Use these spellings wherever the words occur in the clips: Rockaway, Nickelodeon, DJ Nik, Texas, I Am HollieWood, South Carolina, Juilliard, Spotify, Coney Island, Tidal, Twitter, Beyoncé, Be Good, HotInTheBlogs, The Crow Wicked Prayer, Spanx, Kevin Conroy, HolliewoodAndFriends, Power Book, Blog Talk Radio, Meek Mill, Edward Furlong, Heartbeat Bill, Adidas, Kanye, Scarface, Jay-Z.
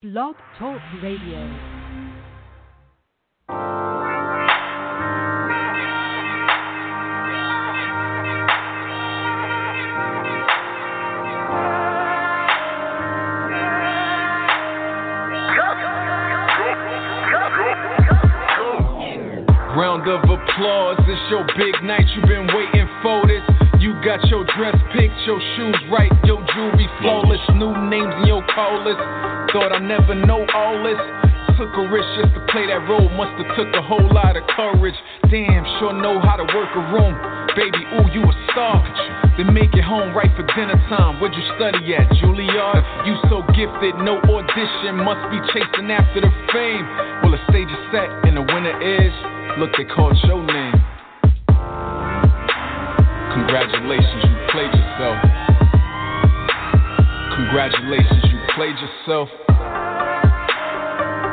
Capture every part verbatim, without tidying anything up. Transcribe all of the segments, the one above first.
Blog Talk Radio. Round of applause, it's your big night, you've been waiting for this. You got your dress picked, your shoes right, your jewelry flawless, new names in your call list. Thought I'd never know all this. Took a risk just to play that role, must have took a whole lot of courage. Damn, sure know how to work a room. Baby, ooh, you a star. Then make it home right for dinner time. Where'd you study at, Juilliard? You so gifted, no audition, must be chasing after the fame. Well, the stage is set and the winner is... Look, they called your name. Congratulations, you played yourself. Congratulations, you played yourself.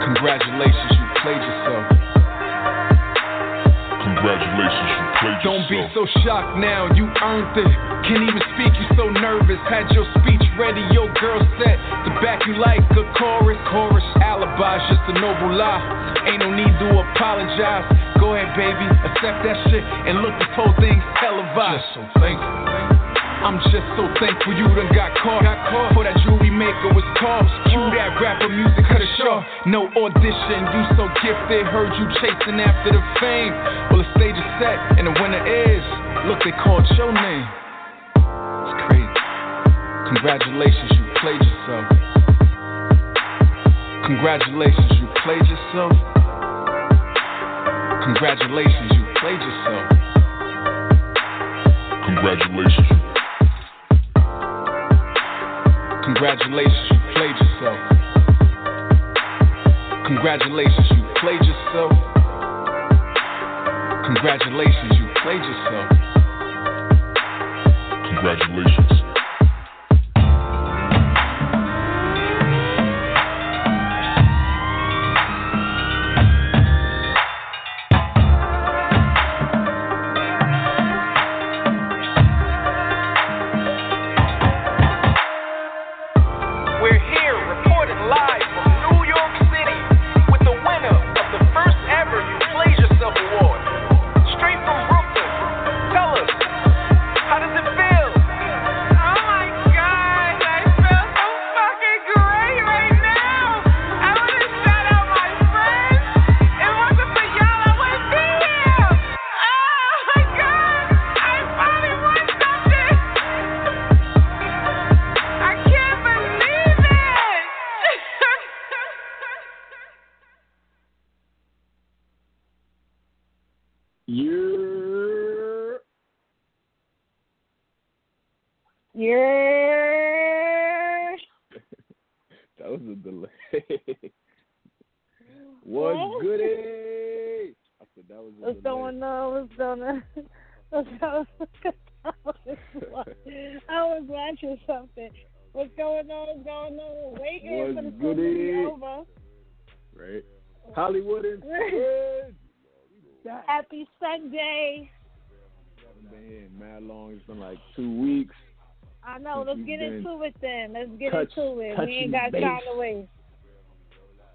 Congratulations, you played yourself. Congratulations, you played yourself. Don't be so shocked now, you earned it. Can't even speak, you so nervous. Had your speech ready, your girl set. The back you like a chorus. Chorus, alibi's just a noble lie. Ain't no need to apologize. Go ahead, baby, accept that shit. And look, this whole thing's televised. Just so thankful. I'm just so thankful you done got caught. Got caught. For that jewelry maker was called. Cue that rapper music, cut it short. No audition, you so gifted. Heard you chasing after the fame. Well, the stage is set, and the winner is. Look, they called your name. It's crazy. Congratulations, you played yourself. Congratulations, you played yourself. Congratulations, you played yourself. Congratulations. Congratulations, you played yourself. Congratulations, you played yourself. Congratulations, you played yourself. Congratulations.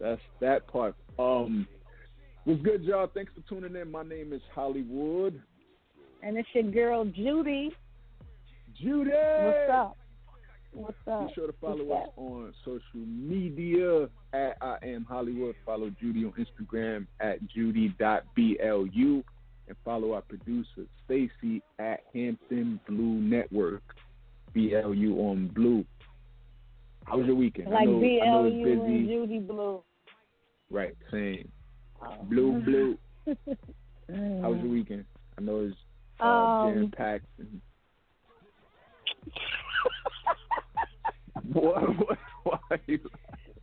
That's that part. Um, what's good, y'all? Thanks for tuning in. My name is HollieWood. And it's your girl, Judy. Judy! What's up? What's up? Be sure to follow us on social media at I Am HollieWood. Follow Judy on Instagram at judy dot blu. And follow our producer, Stacy, at Hampton Blue Network. B L U on Blue. How was your weekend? Like I know, B L U I know it's busy. And Judy Blu. Right, same. Oh. Blue, blue. How was your weekend? I know it's uh, um, jam-packed. And... what, what? Why are you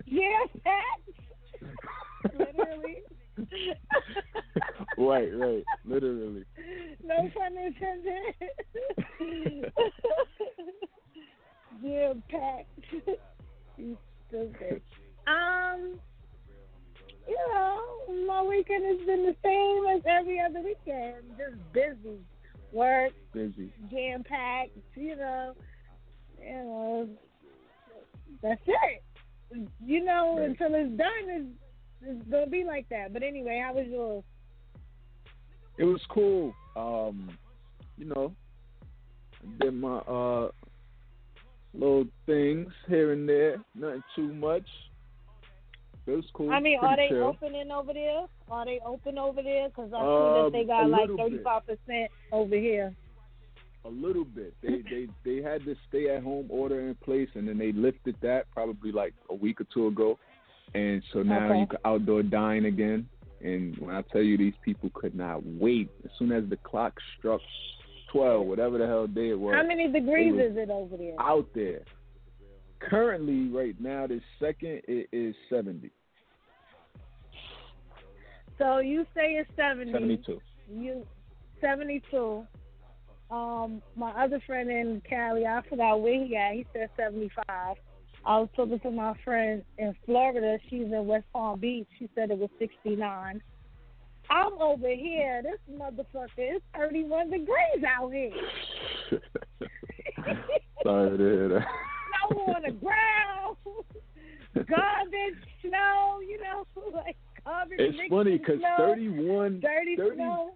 jam-packed? Literally. right, right. Literally. No pun intended. Jam-packed. You stupid. Um... You know, my weekend has been the same as every other weekend. Just busy. Work. Busy. Jam-packed, you know. You know. That's it. you know, right. until it's done, it's, it's going to be like that. But anyway, how was yours? It was cool. Um, you know, did my uh, little things here and there. Nothing too much. It was cool. I mean, are they chill. opening over there? Are they open over there? Because I um, see that they got like thirty-five percent over here. A little bit. They they they had this stay-at-home order in place, and then they lifted that probably like a week or two ago. And so now okay. you can outdoor dine again. And when I tell you, these people could not wait. As soon as the clock struck twelve, whatever the hell day it was. How many degrees is it over there? Out there. Currently, right now, this second, it is seventy. So you say it's seventy. seventy-two. You, seventy-two. Um, my other friend in Cali, I forgot where he at. He said seventy-five. I was talking to my friend in Florida. She's in West Palm Beach. She said it was sixty-nine. I'm over here. This motherfucker is thirty-one degrees out here. Sorry to hear that. Snow on the ground. Garbage snow, you know, like garbage. It's funny because thirty-one, dirty thirty, snow,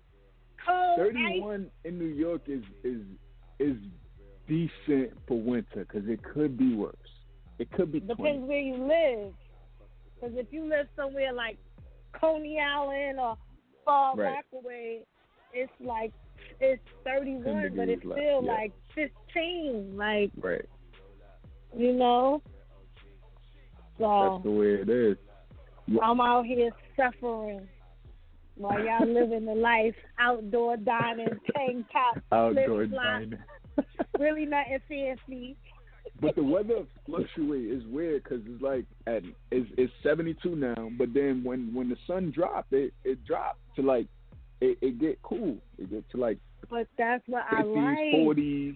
cold, thirty-one ice. In New York is is is decent for winter because it could be worse. It could be depends twenty. Where you live. Because if you live somewhere like Coney Island or Far right. Rockaway, it's like it's thirty-one, but it's left. Still yeah. like fifteen. Like right. You know, so that's the way it is. Yeah. I'm out here suffering while y'all living the life, outdoor dining, tank top, outdoor dining. Really nothing fancy. But the weather fluctuates. It's weird because it's like at it's, it's seventy-two now, but then when, when the sun dropped, it it dropped to like it, it get cool. It get to like. But that's what fifties, I like. forties.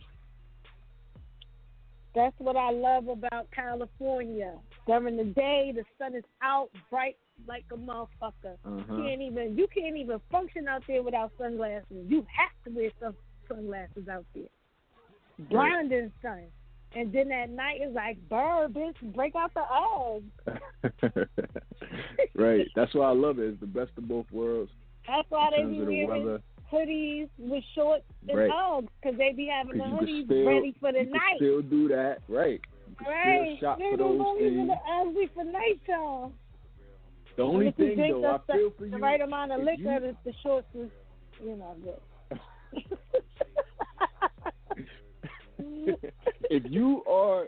That's what I love about California. During the day, the sun is out bright like a motherfucker. Uh-huh. Can't even you can't even function out there without sunglasses. You have to wear some sunglasses out there. Blinding sun. And then at night it's like, burr, bitch, break out the eggs. Right. That's why I love it. It's the best of both worlds. That's why they be wearing the hoodies with shorts and right. Hugs because they be having the hoodies still, ready for the you night. You still do that, right? You right. Shop for those things. The for nighttime. The only thing though, I feel for you. The right amount of liquor, you, the shorts is, you know, good. If you are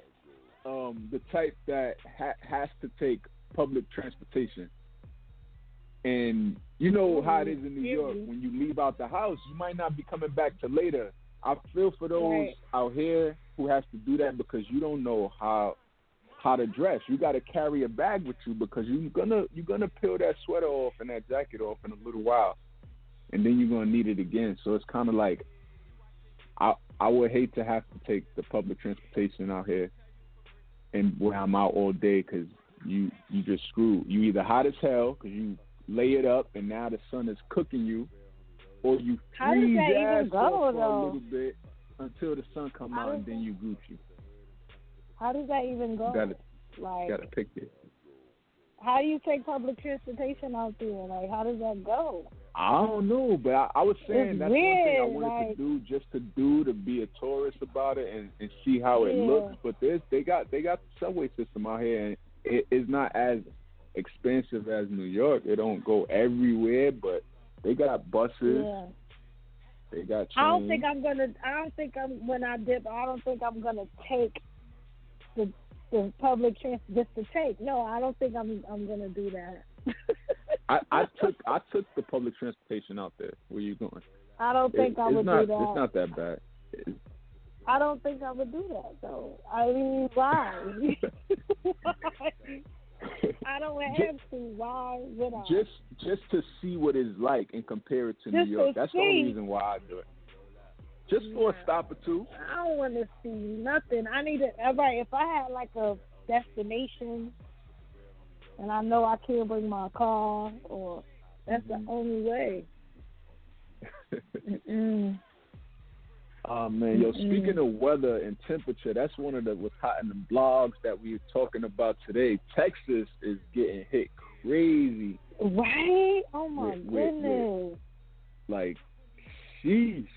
um, the type that ha- has to take public transportation. And you know how it is in New York. When you leave out the house, you might not be coming back till later. I feel for those right. out here who has to do that because you don't know how how to dress. You got to carry a bag with you because you're gonna you're gonna peel that sweater off and that jacket off in a little while, and then you're gonna need it again. So it's kind of like I I would hate to have to take the public transportation out here, and where I'm out all day because you you just screwed. You either hot as hell because you lay it up, and now the sun is cooking you, or you freeze your ass off for a little bit until the sun come out, and then you Gucci. How does that even go? You gotta, like, gotta pick it. How do you take public transportation out there? Like, how does that go? I don't know, but I, I was saying it's that's weird, one thing I wanted like, to do, just to do, to be a tourist about it and, and see how yeah. it looks. But there's they got they got the subway system out here, and it, it's not as expensive as New York. It don't go everywhere, but they got buses. Yeah. They got trains. I don't think I'm gonna. I don't think I'm when I dip. I don't think I'm gonna take the the public transport just to take. No, I don't think I'm I'm gonna do that. I, I took I took the public transportation out there. Where you going? I don't think it, I would not, do that. It's not that bad. It's, I don't think I would do that though. I mean, why? Why? I don't want just, to. Why would I? Just, just to see what it's like and compare it to just New York. To That's see. The only reason why I do it. Just yeah. for a stop or two. I don't want to see nothing. I need to. All right, if I had like a destination, and I know I can't bring my car, or that's mm-hmm. the only way. Oh, man, yo, mm-hmm. Speaking of weather and temperature, that's one of the what's hot in the blogs that we were talking about today. Texas is getting hit crazy. Right? Oh, my with, goodness. With, with, like, jeez.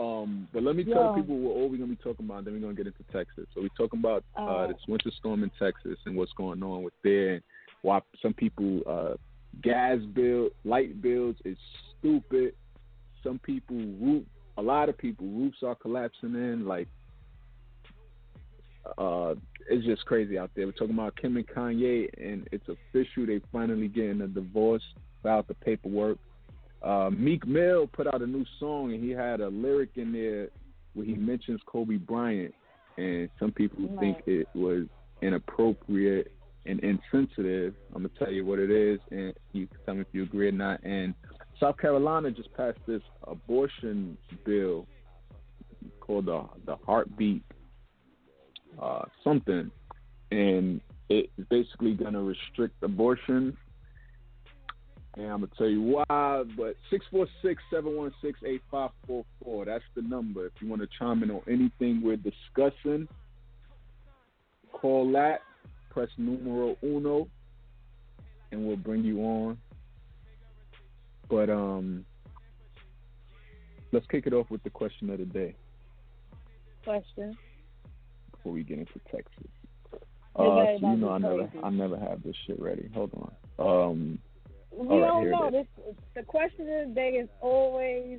Um, but let me yo. tell people what all we're going to be talking about, and then we're going to get into Texas. So we're talking about uh, uh, this winter storm in Texas and what's going on with there, and why some people, uh, gas bill, light bills is stupid. Some people root. A lot of people, roofs are collapsing in. Like, uh, it's just crazy out there. We're talking about Kim and Kanye, and it's official. They finally getting a divorce, filed the paperwork. Uh, Meek Mill put out a new song, and he had a lyric in there where he mentions Kobe Bryant, and some people right. think it was inappropriate and insensitive. I'm going to tell you what it is, and you can tell me if you agree or not. And South Carolina just passed this abortion bill called the the Heartbeat uh, something, and it's basically going to restrict abortion. And I'm going to tell you why, but six four six, seven one six, eight five four four, that's the number. If you want to chime in on anything we're discussing, call that, press numero uno, and we'll bring you on. But um, let's kick it off with the question of the day. Question. Before we get into Texas, uh, so you know I never, I never have this shit ready. Hold on. Um, you right, don't know this. The question of the day is always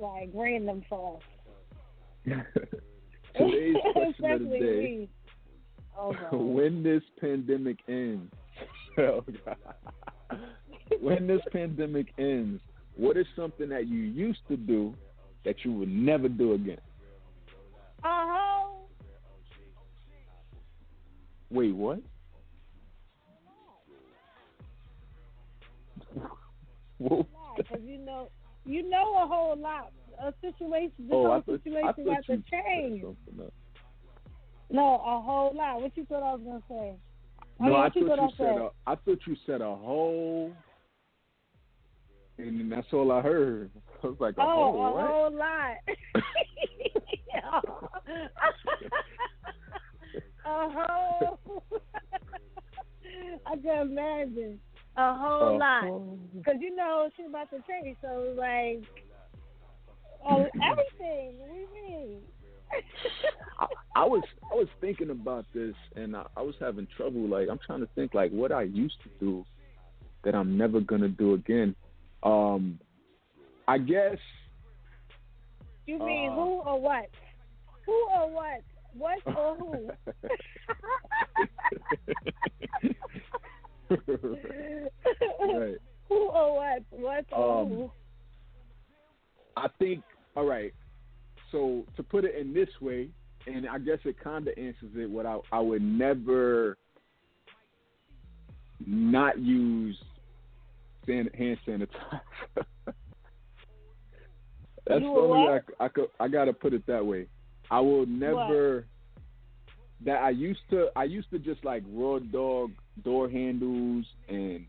like random for us. Today's question of the day: oh, when this pandemic ends. Oh, God. When this pandemic ends, what is something that you used to do that you would never do again? Uh-huh. Wait, what? Because you know, you know a whole lot of situations. The oh, whole thought, situation has to change. No, a whole lot. What you thought I was gonna say? No, I, mean, I thought you said. said a, I thought you said a whole. And that's all I heard. I was like, oh, oh a what? whole lot. A whole. I can imagine a whole a lot, whole... cause you know she's about to change. So like, oh, everything. What do you mean? I, I was I was thinking about this, and I, I was having trouble. Like, I'm trying to think like what I used to do that I'm never gonna do again. Um, I guess. You mean uh, who or what? Who or what? What or who? Right. Who or what? What or um, who? I think. All right. So to put it in this way, and I guess it kind of answers it. What I I would never not use. Hand sanitizer. That's the only way I, I could. I gotta put it that way. I will never. What? That I used to. I used to just like raw dog door handles and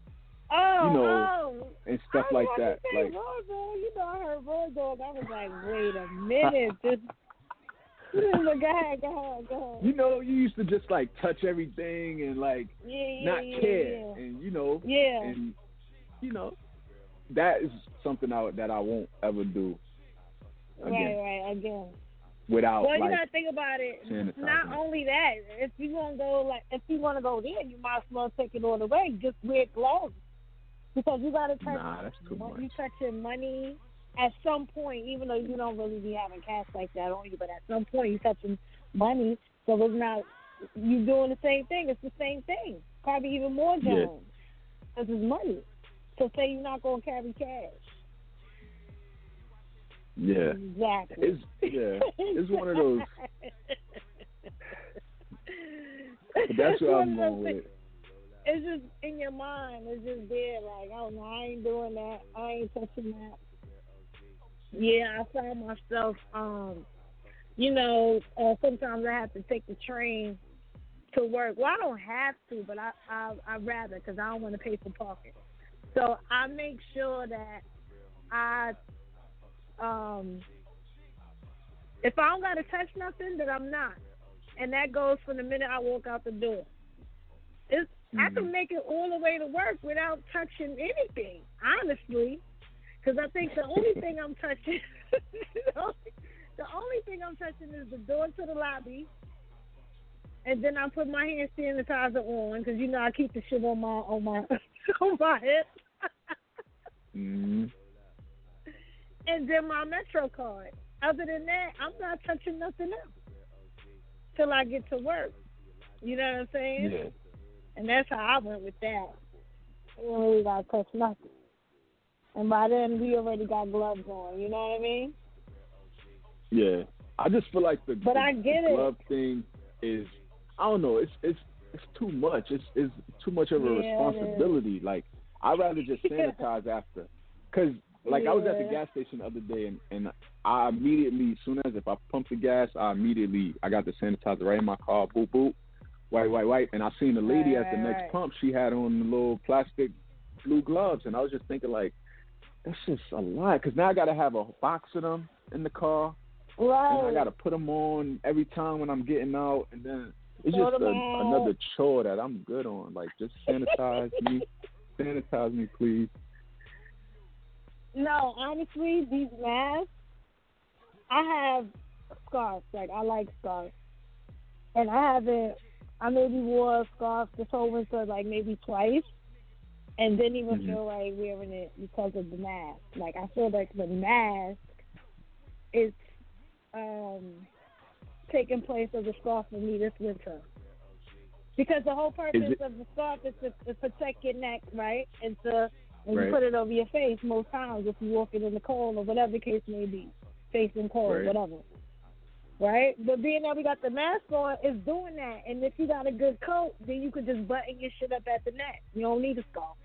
oh, you know oh. and stuff I like that. Say like raw dog. You know, I heard raw dog. I was like, wait a minute. This. Go ahead, go ahead, go ahead. You know, you used to just like touch everything and like yeah, yeah, not yeah, care yeah. and you know yeah. and, you know, that is something I, that I won't ever do again. Right, right, again. Without, well, you like, gotta think about it. Sanitizing. Not only that, if you wanna go, like, if you wanna go there, you might as well take it all away. Just wear clothes because you gotta touch. Nah, that's too much. You touch your money at some point, even though you don't really be having cash like that on you. But at some point, you touching money, so it's not you doing the same thing. It's the same thing, probably even more damage because it's money. So say you're not gonna carry cash. Yeah. Exactly. It's, yeah. It's one of those. That's what I'm going with. It's just in your mind. It's just there. Like, oh no, I ain't doing that. I ain't touching that. Yeah, I found myself. Um, you know, uh, sometimes I have to take the train to work. Well, I don't have to, but I I I rather because I don't want to pay for parking. So I make sure that I um, If I don't gotta touch nothing, then I'm not. And that goes from the minute I walk out the door. It's, mm-hmm. I can make it all the way to work without touching anything, honestly. Because I think the only thing I'm touching, the, only, the only thing I'm touching is the door to the lobby. And then I put my hand sanitizer on because, you know, I keep the shit on my on my, on my hip. Mm-hmm. And then my Metro card. Other than that, I'm not touching nothing else till I get to work. You know what I'm saying? Yeah. And that's how I went with that. I don't really got to touch nothing. And by then, we already got gloves on. You know what I mean? Yeah. I just feel like the, but the, I get the glove it. thing is, I don't know, it's it's it's too much. It's, it's too much of a yeah, responsibility. Like, I'd rather just sanitize after. Because, like, yeah. I was at the gas station the other day, and, and I immediately, as soon as if I pumped the gas, I immediately, I got the sanitizer right in my car, boop, boop, white, white, white. And I seen the lady right, at the right, next right. pump, she had on the little plastic blue gloves. And I was just thinking, like, that's just a lot. Because now I got to have a box of them in the car. Right. And I got to put them on every time when I'm getting out. And then it's put just a, another chore that I'm good on. Like, just sanitize me. Sanitize me, please. No, honestly, these masks, I have scarves. Like, I like scarves. And I haven't, I maybe wore a scarf this whole winter, like, maybe twice. And didn't even mm-hmm. feel like wearing it because of the mask. Like, I feel like the mask is um, taking place of the scarf for me this winter. Because the whole purpose it- of the scarf is to, to protect your neck, right? And to... And right. you put it over your face most times if you're walking in the cold or whatever the case may be. Facing cold, right. whatever. Right? But being that we got the mask on, it's doing that. And if you got a good coat, then you could just button your shit up at the neck. You don't need a scarf.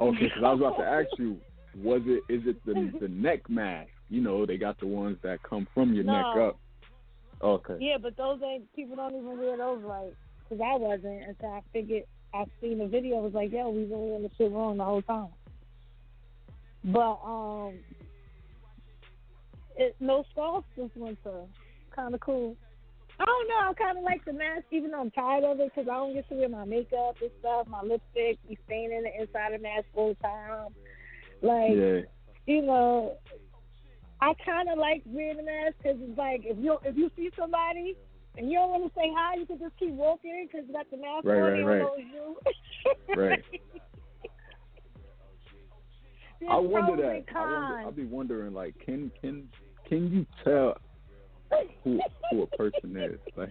Okay, because I was about to ask you, was it? Is it the the neck mask? You know, they got the ones that come from your no. neck up. Okay. Yeah, but those ain't, people don't even wear those right. Because I wasn't until I figured... I seen the video. I was like, yo, we were in the shit wrong the whole time. But um, it, no scarves this winter. Kind of cool. I don't know. I kind of like the mask, even though I'm tired of it, because I don't get to wear my makeup and stuff, my lipstick. You staying in the inside of the mask all the time. Like, yeah. you know, I kind of like wearing the mask because it's like if you if you see somebody. And you don't want to say hi, you can just keep walking because you got the mask right, on, right, right. you. right. There's I wonder that. I wonder, I'll be wondering, like, can can can you tell who who a person is? Like,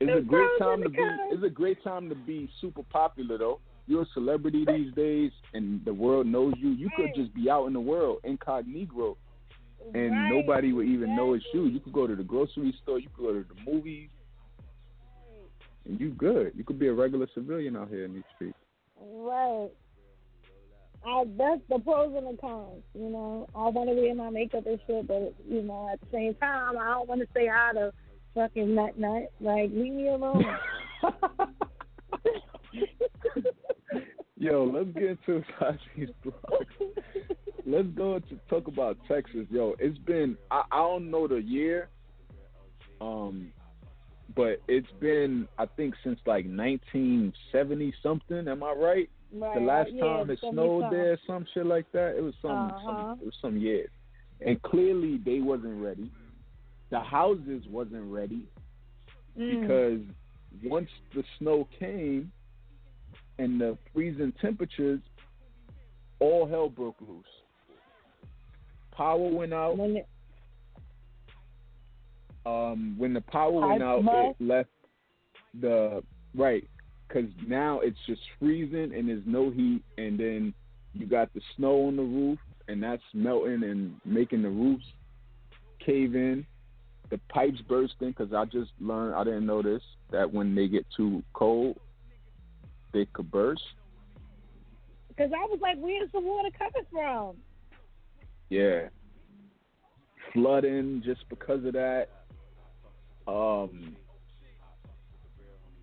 it's a great time to be. It's a great time to be super popular, though. You're a celebrity these days, and the world knows you. You right. could just be out in the world incognito. And right. nobody would even exactly. know it's you. You could go to the grocery store. You could go to the movies. Right. And you good. You could be a regular civilian out here in these streets. Right. I, that's the pros and the cons, you know. I want to wear my makeup and shit, but, you know, at the same time, I don't want to say hi to fucking Nut Nut. Like, leave me alone. Yo, let's get into Saji's blog. Let's go to talk about Texas, yo. It's been I, I don't know the year, um, but it's been I think since like nineteen seventy something. Am I right? right. The last yeah, time it snowed time. there, some shit like that. It was some, uh-huh. some, it was some years, and clearly they wasn't ready. The houses wasn't ready mm. because once the snow came and the freezing temperatures, all hell broke loose. Power went out. When, it, um, when the power went out, must. it left the right because now it's just freezing and there's no heat, and then you got the snow on the roof, and that's melting and making the roofs cave in. The pipes bursting because I just learned I didn't know this that when they get too cold, they could burst. Because I was like, where's the water coming from? Yeah. Flooding just because of that. Um,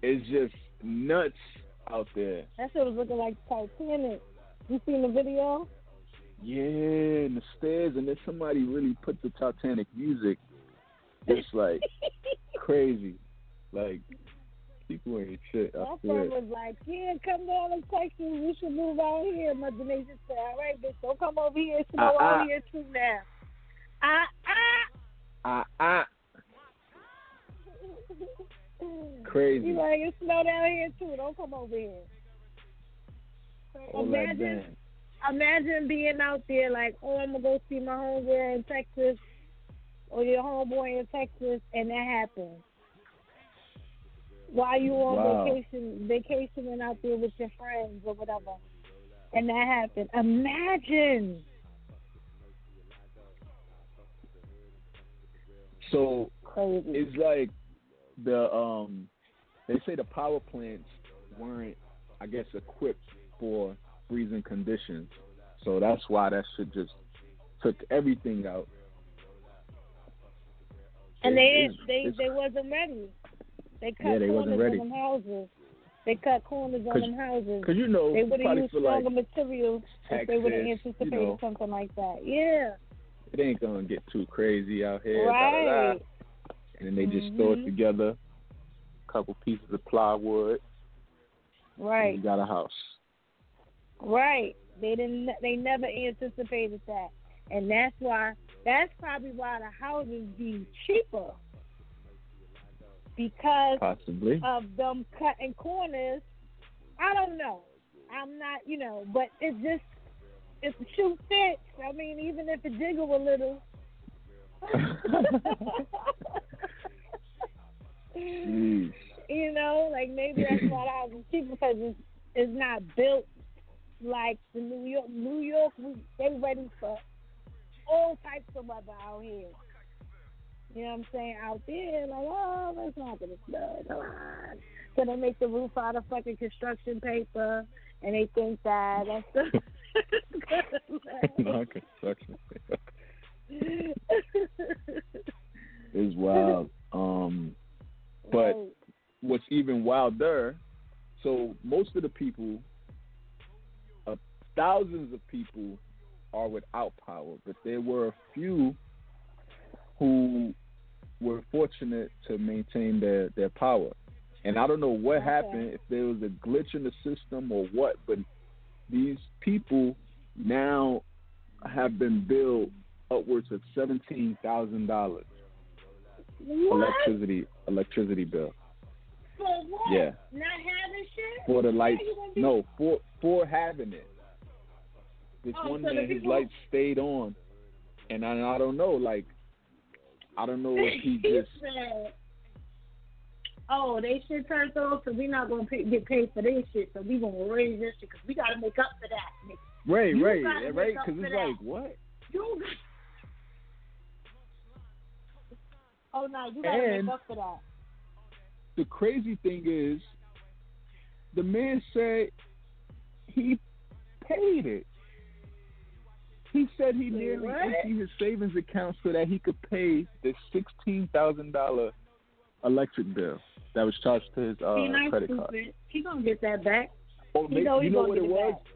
it's just nuts out there. That shit was looking like Titanic. You seen the video? Yeah, and the stairs, and then somebody really put the Titanic music. It's like crazy. Like, people ain't shit. I My swear. Friend was like, yeah, come down and Texas. We should move out here. My Denise just said, all right, bitch, don't come over here. It's snow out here too now. Ah, ah. Ah, ah. Crazy. You like, it's snow down here too. Don't come over here. All imagine, imagine being out there like, oh, I'm going to go see my homegirl in Texas or your homeboy in Texas, and that happens. While you on wow. vacation, vacationing out there with your friends or whatever, and that happened. Imagine. So crazy. It's like the um, they say the power plants weren't, I guess, equipped for freezing conditions. So that's why that shit just took everything out. And they it's, they it's, they wasn't ready. They cut yeah, they corners on them houses. They cut corners on them houses. Because, you know, they would have used stronger like materials access, if they would have anticipated you know, something like that. Yeah. It ain't going to get too crazy out here. Right. Blah, blah, blah. And then they just mm-hmm. throw it together, a couple pieces of plywood. Right. And you got a house. Right. They didn't. They never anticipated that. And that's why, that's probably why the houses be cheaper. Because possibly of them cutting corners. I don't know. I'm not, you know, but it's just, if the shoe fits, I mean, even if it jiggle a little. You know, like maybe that's why the house is cheap, because it's, it's not built like the New York. New York, they ready for all types of weather out here. You know what I'm saying? Out there, like, oh, that's not going to flood. Come on. So they make the roof out of fucking construction paper, and they think that that's the... Not construction paper. It's wild. Um, but right. What's even wilder, so most of the people, uh, thousands of people are without power, but there were a few who were fortunate to maintain their, their power. And I don't know what okay. happened, if there was a glitch in the system or what, but these people now have been billed upwards of seventeen thousand dollars electricity electricity bill. For what? Yeah. Not having shit? For the lights. Be- no, for for having it. This oh, one so man, his people- lights stayed on. And I, I don't know, like, I don't know if he just said, oh, they shit turned off, so we're not going to get paid for this shit, so we're going to raise this shit, because we got to make up for that, nigga. Right, you right, right, because it's that. Like, what? You... Oh, no, you got to make up for that. The crazy thing is, the man said he paid it. He said he nearly emptied his savings account so that he could pay the sixteen thousand dollars electric bill that was charged to his uh, nice credit stupid. Card. He gonna get that back. Oh, he they, know you know what it, it was? Back.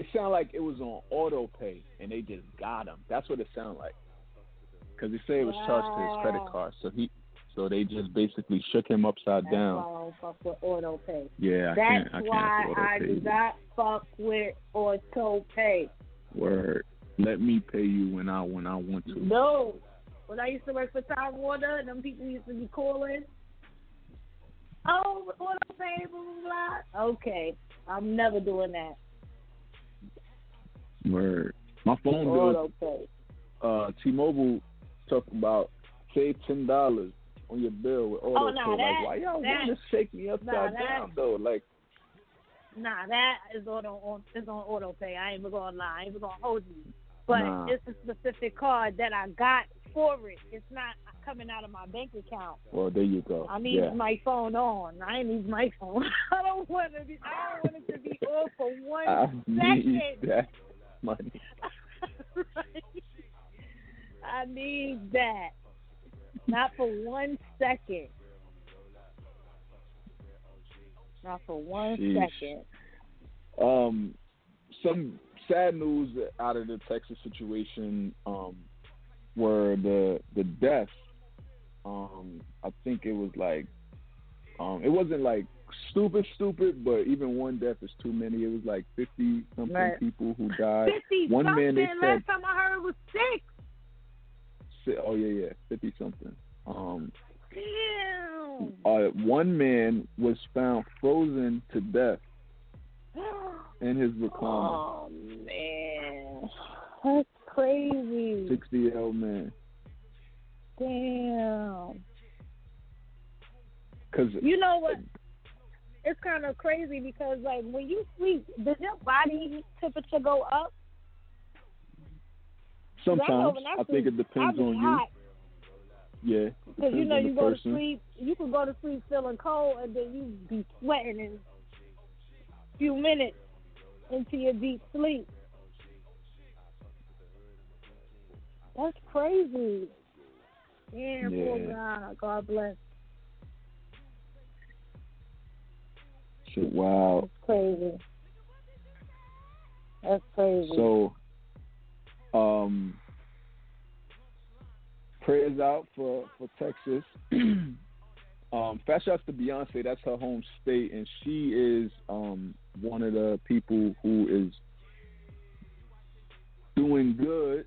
It sounded like it was on auto pay, and they just got him. That's what it sounded like. Because they say it was wow. charged to his credit card, so he, so they just basically shook him upside That's down. Why I don't fuck with auto pay. Yeah, I That's can't, I why can't I do not fuck with auto pay. Word. Let me pay you when I when I want to. No. When I used to work for Time Warner, them people used to be calling. Oh, auto pay, blah, blah, blah. Okay. I'm never doing that. Word. My phone auto bill. Auto pay. Uh, T-Mobile talk about save ten dollars on your bill with auto oh, nah, pay. That, like, why y'all want to shake me upside nah, down, though? Like, nah, that is on, on, is on auto pay. I ain't even going to lie. I ain't even going to hold you. But nah. It's a specific card that I got for it. It's not coming out of my bank account. Well, there you go. I need yeah. my phone on. I ain't need my phone. I don't want to be. I don't want it to be on for one I second. I need that money. Right. I need that. Not for one second. Not for one Jeez. second. Um, some sad news out of the Texas situation um, were the the deaths. Um, I think it was like um, it wasn't like stupid, stupid, but even one death is too many. It was like fifty something right. people who died. Fifty one something. Man, they said, last time I heard it was six. Oh yeah, yeah, fifty something. Um, Ew. Uh, one man was found frozen to death in his recliner. Oh man, that's crazy. sixty-year-old man. Damn. Cause you know what? It's kind of crazy because like when you sleep, does your body temperature go up? Sometimes I, I think it depends on hot. you. Yeah. Because you know you go person. to sleep, you can go to sleep feeling cold, and then you be sweating in a few minutes into your deep sleep. That's crazy. Yeah, yeah. Poor God. God bless. Shit, wow. That's crazy. That's crazy. So. Um, prayers out for, for Texas. um, Fast shouts to Beyonce. That's her home state, and she is um, one of the people who is doing good.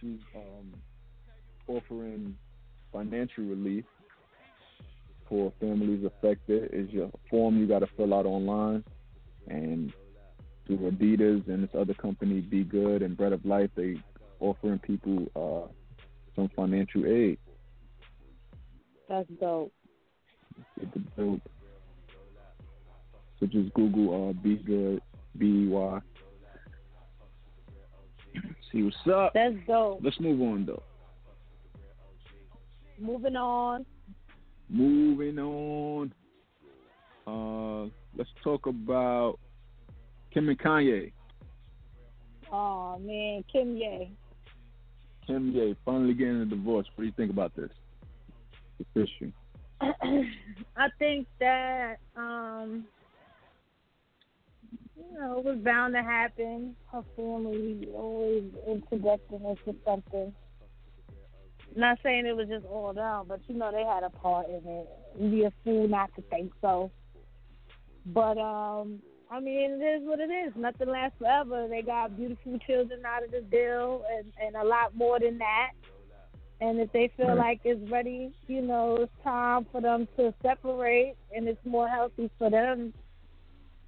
She's um, offering financial relief for families affected. It's a form you got to fill out online, and through Adidas and this other company, Be Good and Bread of Life, they offering people uh, some financial aid. That's dope. It's dope. So just Google uh, Be Good, B E Y. See what's up. That's dope. Let's move on though. Moving on. Moving on. Uh, let's talk about Kim and Kanye. Oh man, KimYe. KimYe finally getting a divorce. What do you think about this? This issue. I think that um, you know, it was bound to happen. Her family always interjecting into something. I'm not saying it was just all down, but you know they had a part in it. You'd be a fool not to think so. But um. I mean, it is what it is. Nothing lasts forever. They got beautiful children out of this deal and, and a lot more than that. And if they feel right. like it's ready, you know, it's time for them to separate and it's more healthy for them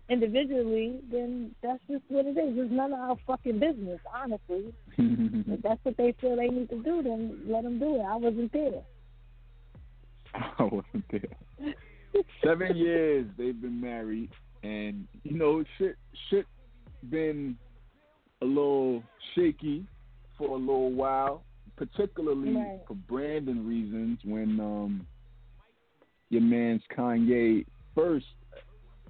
individually, then that's just what it is. It's none of our fucking business, honestly. If that's what they feel they need to do, then let them do it. I wasn't there. I wasn't there. Seven years they've been married. And, you know, shit, shit been a little shaky for a little while, particularly right. for branding reasons when um, your man's Kanye first,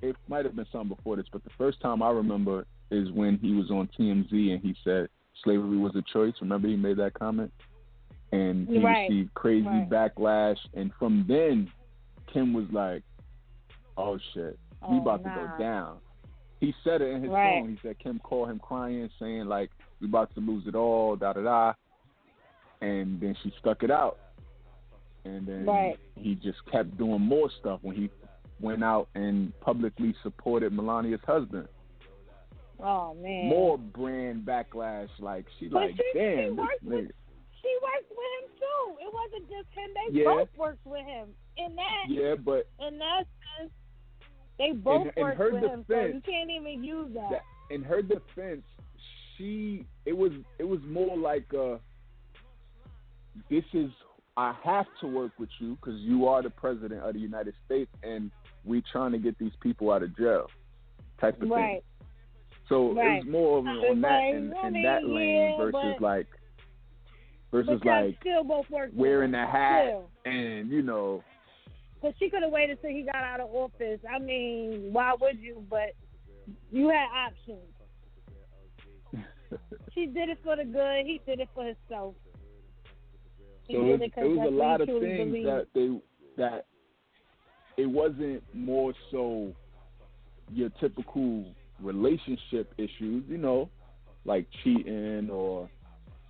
it might have been something before this, but the first time I remember is when he was on T M Z and he said slavery was a choice. Remember he made that comment? And he right. received crazy right. backlash. And from then, Kim was like, oh, shit. We about oh, nah. to go down. He said it in his right. song. He said Kim called him crying, saying like we about to lose it all, da da da. And then she stuck it out. And then right. he just kept doing more stuff when he went out and publicly supported Melania's husband. Oh man. More brand backlash. Like she but like she, damn. She worked, with, she worked with him too. It wasn't just him. They yeah. both worked with him. In that yeah, but in that sense. They both in, worked in her with defense, him, so you can't even use that. that. In her defense, she it was it was more like a, this is I have to work with you because you are the president of the United States, and we trying to get these people out of jail, type of right. thing. So right. it was more of on that like, in, in mean, that lane yeah, versus but, like versus like still both wearing a hat still. And you know. But she could have waited till he got out of office. I mean, why would you? But you had options. She did it for the good. He did it for himself. He so did it, it was a lot of things believed. that they that it wasn't more so your typical relationship issues, you know, like cheating or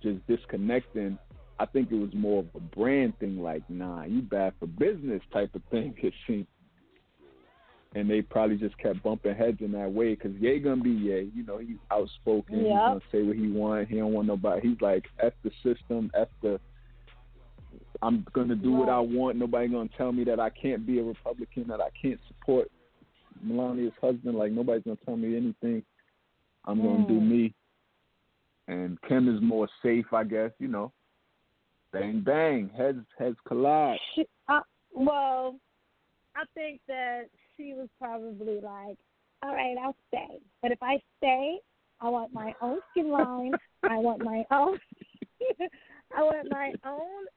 just disconnecting, I think it was more of a brand thing, like, nah, you bad for business type of thing, it seemed. And they probably just kept bumping heads in that way, because Ye gonna be Ye. You know, he's outspoken. Yep. He's gonna say what he want. He don't want nobody. He's like, F the system, F the, I'm gonna do yep. what I want. Nobody gonna tell me that I can't be a Republican, that I can't support Melania's husband. Like, nobody's gonna tell me anything. I'm mm. gonna do me. And Kim is more safe, I guess, you know. Bang, bang. Heads, heads collide. She, uh, well, I think that she was probably like, all right, I'll stay. But if I stay, I want my own skin line. I want my own. I want my own.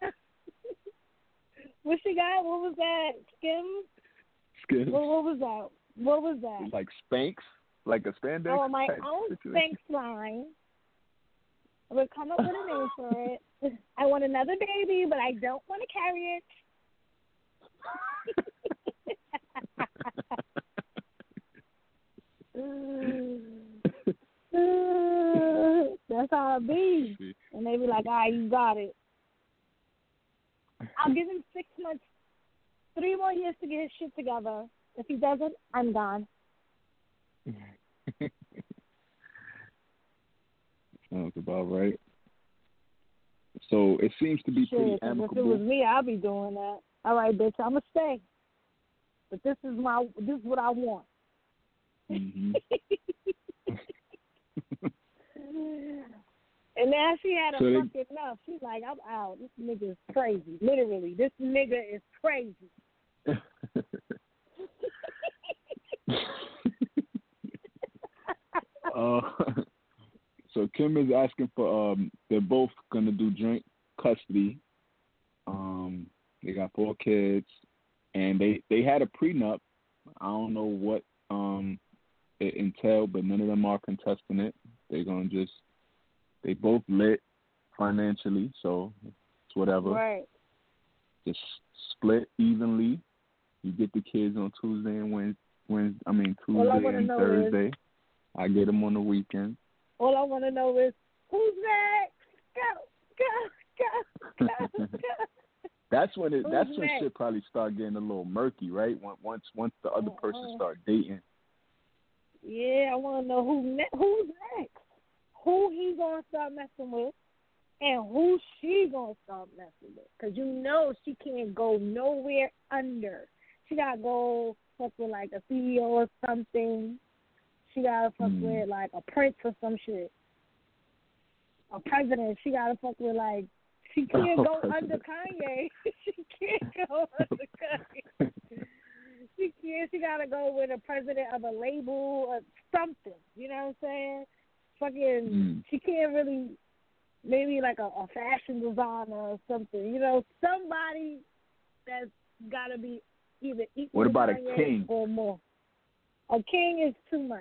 What she got? What was that? Skims? Skims. What, what was that? What was that? Like Spanx? Like a spandex? I want my own Spanx line. I would come up with a name for it. I want another baby, but I don't want to carry it. That's how it be. And they be like, all right, you got it. I'll give him six months, three more years to get his shit together. If he doesn't, I'm gone. Sounds about right. So it seems to be sure, pretty amicable. If it was me, I'd be doing that. All right, bitch, I'm gonna stay. But this is my, this is what I want. Mm-hmm. And now she had a so fucking enough. She's like, I'm out. This nigga is crazy. Literally, this nigga is crazy. Oh. uh. So Kim is asking for, um, they're both going to do joint custody. Um, they got four kids, and they, they had a prenup. I don't know what um, it entailed, but none of them are contesting it. They're going to just, they both lit financially, so it's whatever. Right. Just split evenly. You get the kids on Tuesday and Wednesday, Wednesday I mean, Tuesday well, I and Thursday. Is- I get them on the weekend. All I want to know is, who's next? Go, go, go, go, go. That's when it. Who's that's next? When shit probably start getting a little murky, right? Once once the other uh-huh. person start dating. Yeah, I want to know who ne- who's next. Who he going to start messing with and who she going to start messing with. Because you know she can't go nowhere under. She got to go fuck with like a C E O or something. She gotta fuck mm. with like a prince or some shit, a president. She gotta fuck with like she can't oh, go president. under Kanye. She can't go under Kanye. She can't. She gotta go with a president of a label or something. You know what I'm saying? Fucking. Mm. She can't really. Maybe like a, a fashion designer or something. You know, somebody that's gotta be either equal. What about Kanye a king or more? A king is too much.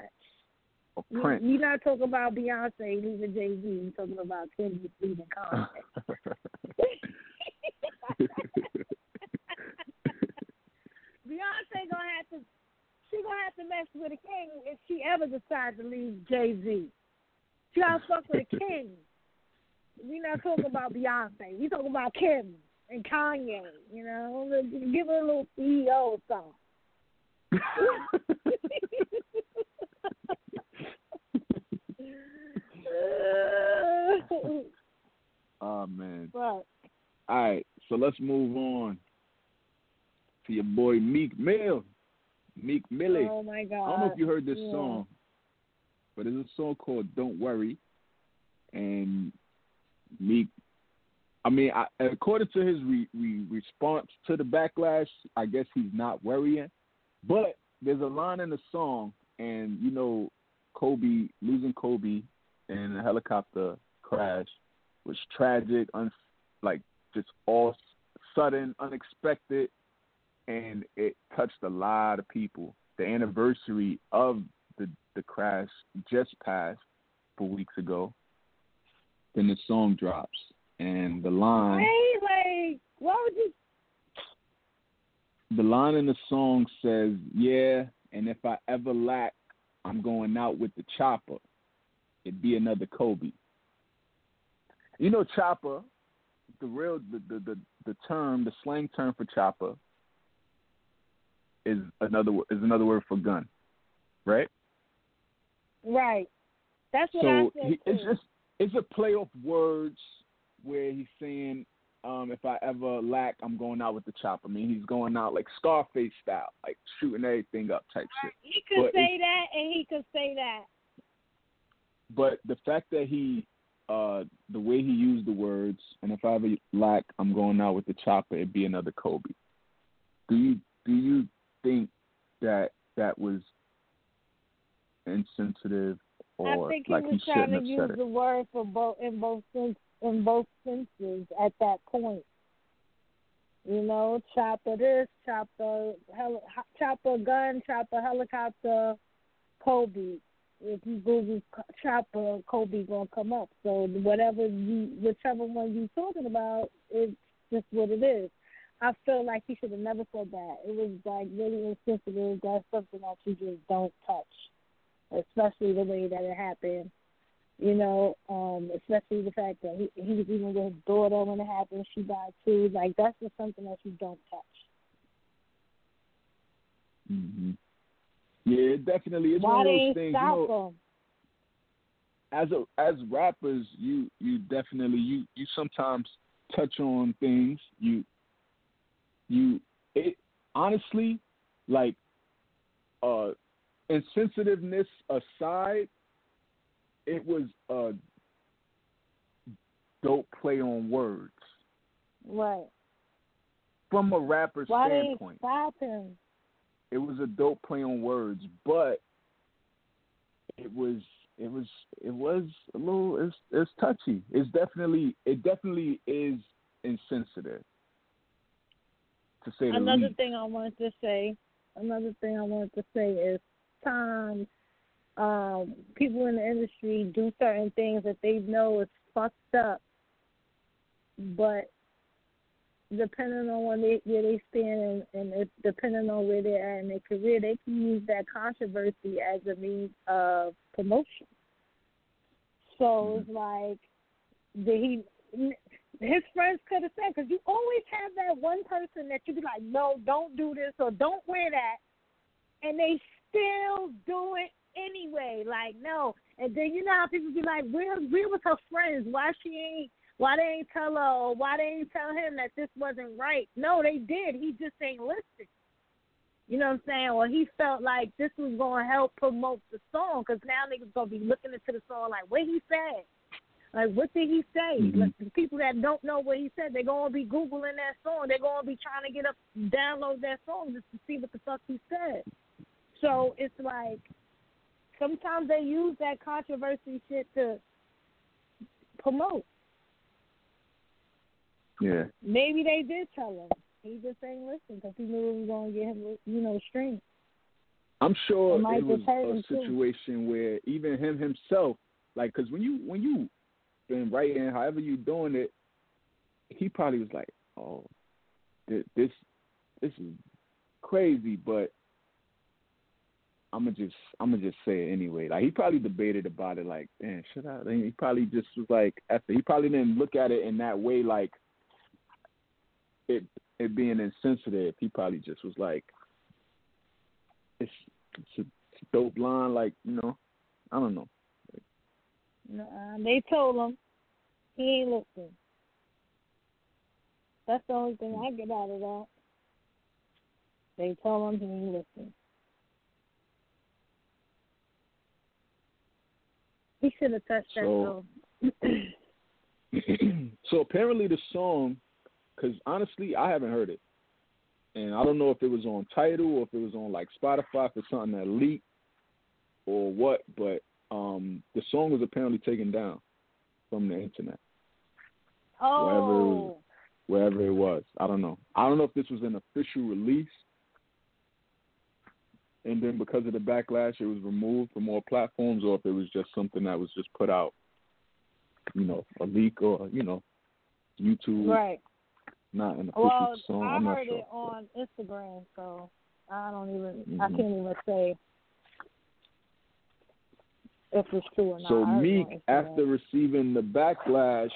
We're not talking about Beyonce leaving Jay-Z. We're talking about Kim leaving Kanye. Beyonce gonna have to. She gonna have to mess with a king if she ever decides to leave Jay-Z. She gotta fuck with a king. We're not talking about Beyonce. We talking about Kim and Kanye. You know, give her a little C E O song. Oh man. What? Alright, so let's move on to your boy Meek Mill. Meek Millie. Oh my god. I don't know if you heard this yeah. song, but it's a song called Don't Worry. And Meek, I mean, I, according to his re, re, response to the backlash, I guess he's not worrying. But there's a line in the song, and you know, Kobe, losing Kobe in the helicopter crash was tragic, un- like just all sudden, unexpected, and it touched a lot of people. The anniversary of the, the crash just passed four weeks ago. Then the song drops, and the line... Hey, like, what would you... The line in the song says, yeah, and if I ever lack, I'm going out with the chopper. It'd be another Kobe. You know, chopper, the real, the, the, the, the term, the slang term for chopper is another is another word for gun, right? Right. That's what so I said. He, it's just it's a play off words where he's saying, um, if I ever lack, I'm going out with the chopper. I mean, he's going out like Scarface style, like shooting everything up type right. shit. He could but say that, and he could say that. But the fact that he, uh, the way he used the words, and if I ever lack, I'm going out with the chopper, it'd be another Kobe. Do you do you think that that was insensitive? Or I think he like was he trying to use it. the word for both in both sense, in both senses at that point. You know, chopper this, chopper heli- chopper gun, chopper helicopter, Kobe. If you Google chopper, Kobe gonna come up. So whatever you, whichever one you talking about, it's just what it is. I feel like he should have never said that. It was like really insensitive. That's something that you just don't touch. Especially the way that it happened, you know, um, especially the fact that he, he was even with his daughter when it happened. She died too. Like, that's just something that you don't touch. Mm-hmm. Yeah, definitely. It's Why one of those things. Stop you know, as a as rappers, you you definitely you, you sometimes touch on things. You you it honestly like uh. Insensitiveness aside, it was a dope play on words. Right. From a rapper's Why standpoint. Why did it stop him? It was a dope play on words, but it was it was it was a little it's it's touchy. It's definitely it definitely is insensitive. To say the Another least. thing I wanted to say another thing I wanted to say is Times, um, people in the industry do certain things that they know is fucked up, but depending on where they, where they stand and, and if, depending on where they're at in their career, they can use that controversy as a means of promotion. So it's like did he, his friends could have said, because you always have that one person that you be like, no, don't do this or don't wear that, and they still do it anyway, like no. And then you know how people be like, where, where was her friends? Why she ain't? Why they ain't tell her? Or why they ain't tell him that this wasn't right? No, they did. He just ain't listen. You know what I'm saying? Or he felt like this was gonna help promote the song, because now niggas gonna be looking into the song like, what he said? Like, what did he say? Mm-hmm. Like, the people that don't know what he said, they're gonna be googling that song. They're gonna be trying to get up, download that song just to see what the fuck he said. So it's like sometimes they use that controversy shit to promote. Yeah. Maybe they did tell him. He just ain't listen because he knew it was going to get him, you know, streamed. I'm sure it was a situation too. Where even him himself, like, because when you when you been writing, however you doing it, he probably was like, oh, th- this this is crazy, but. I'ma just I'ma just say it anyway. Like he probably debated about it. Like, damn, should I? He probably just was like, after he probably didn't look at it in that way. Like it it being insensitive. He probably just was like, it's, it's, a, it's a dope line. Like you know, I don't know. Nah, they told him he ain't listening. That's the only thing I get out of that. They told him he ain't listening. He should have touched that so, song. So apparently the song, because honestly I haven't heard it, and I don't know if it was on Tidal or if it was on like Spotify for something that leaked or what, but um, the song was apparently taken down from the internet. Oh. Wherever, wherever it was, I don't know. I don't know if this was an official release, and then because of the backlash, it was removed from all platforms, or if it was just something that was just put out, you know, a leak or, you know, YouTube. Right. Not an official well, song. Well, I I'm not heard sure. it on Instagram, so I don't even, mm-hmm. I can't even say. If it's true or not. So Meek, after receiving the backlash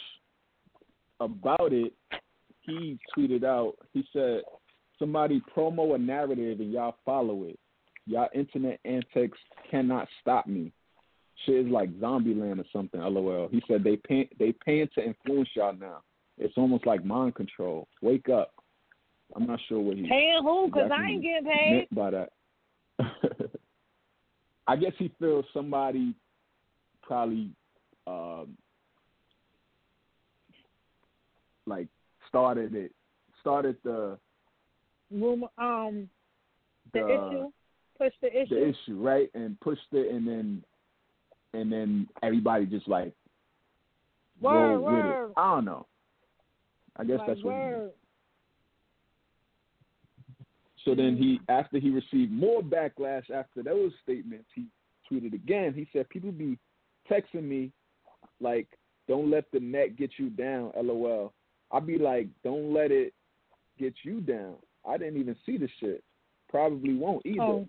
about it, he tweeted out, he said, somebody promo a narrative and y'all follow it. Y'all internet antics cannot stop me. Shit is like Zombieland or something, lol. He said, they pay, they paying to influence y'all now. It's almost like mind control. Wake up. I'm not sure what he... Paying who? Because exactly I ain't getting paid. Meant by that. I guess he feels somebody probably um, like started it, started the rumor, um, the, the issue, pushed the issue, the issue, right, and pushed it, and then and then everybody just like word, rolled word. with it. I don't know. I guess like that's what. Word. He meant. So then he, after he received more backlash after those statements, he tweeted again. He said, people be texting me like, don't let the net get you down, lol. I be like, don't let it get you down. I didn't even see the shit. Probably won't either. Oh.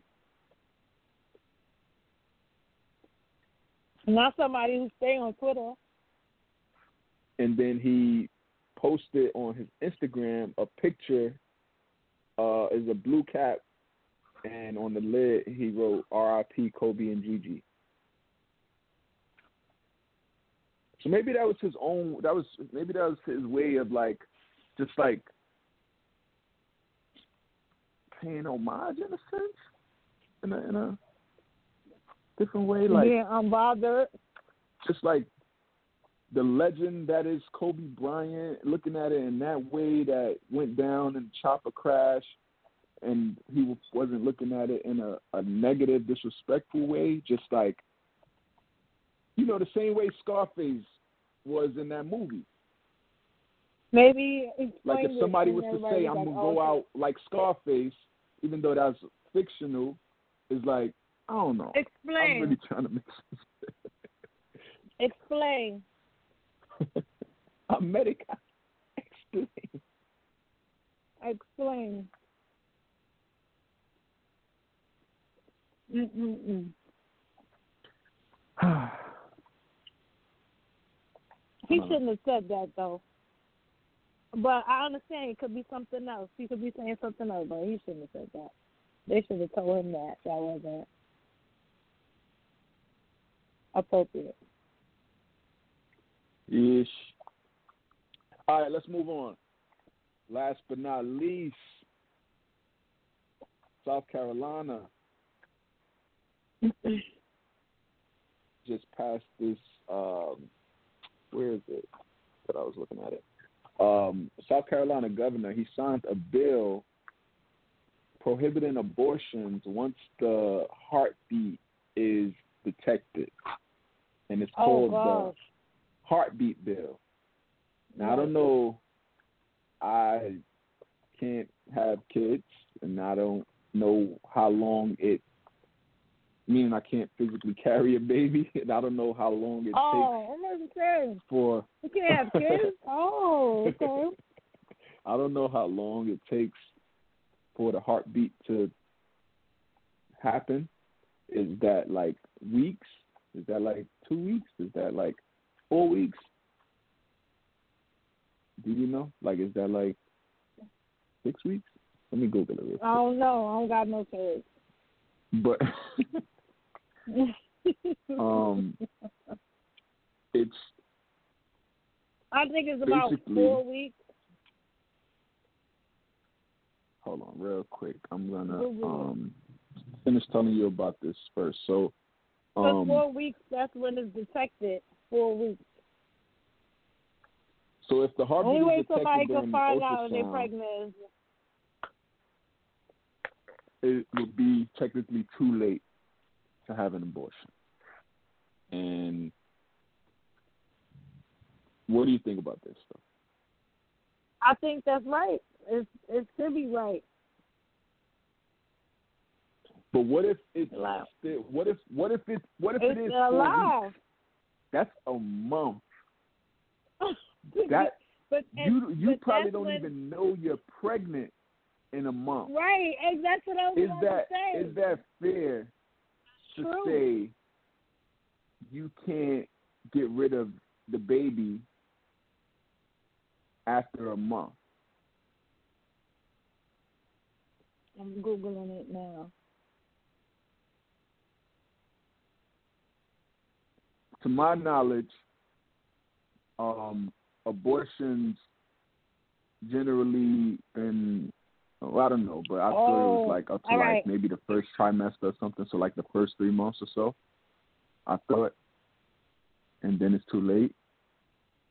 Not somebody who stay on Twitter. And then he posted on his Instagram a picture. Uh, is a blue cap, and on the lid he wrote R I P Kobe and Gigi. So maybe that was his own. That was maybe that was his way of like, just like paying homage in a sense, in a, in a different way. Like yeah, I'm bothered. Just like the legend that is Kobe Bryant, looking at it in that way that went down in the chopper crash, and he wasn't looking at it in a, a negative, disrespectful way, just like, you know, the same way Scarface was in that movie. Maybe. Like if somebody was to say, I'm going to go out like Scarface, even though that's fictional, is like, I don't know. Explain. I'm really trying to make sense. Explain. America, explain. Explain. Mm-mm-mm. He shouldn't have said that though. But I understand it could be something else. He could be saying something else, but he shouldn't have said that. They should have told him that that wasn't appropriate. Ish. All right, let's move on. Last but not least, South Carolina just passed this. Um, where is it? That I was looking at it. Um, South Carolina governor, he signed a bill prohibiting abortions once the heartbeat is detected, and it's oh, called wow. the Heartbeat Bill. Now, I don't know. I can't have kids, and I don't know how long it, meaning I can't physically carry a baby, and I don't know how long it oh, takes I'm for. You can't have kids? Oh, okay. I don't know how long it takes for the heartbeat to happen. Is that like weeks? Is that like two weeks? Is that like Four weeks? Do you know? Like, is that like six weeks? Let me Google it real quick. I don't know. I don't got no kids. But um, it's. I think it's about four weeks. Hold on, real quick. I'm gonna um finish telling you about this first. So, um, four weeks. That's when it's detected. Four weeks. So if the heartbeat only way is detected somebody can find out if they're pregnant, it would be technically too late to have an abortion. And what do you think about this stuff? I think that's right. It it should be right. But what if it's allowed? What if what if it what if it's it is allowed? That's a month. That but, you you but probably don't when, even know you're pregnant in a month. Right, and that's what I was going to say. Is that fair to say you can't get rid of the baby after a month. I'm Googling it now. To my knowledge, um, abortions generally in, oh, I don't know, but I oh, thought it was like up to like right. maybe the first trimester or something, so like the first three months or so, I thought, and then it's too late.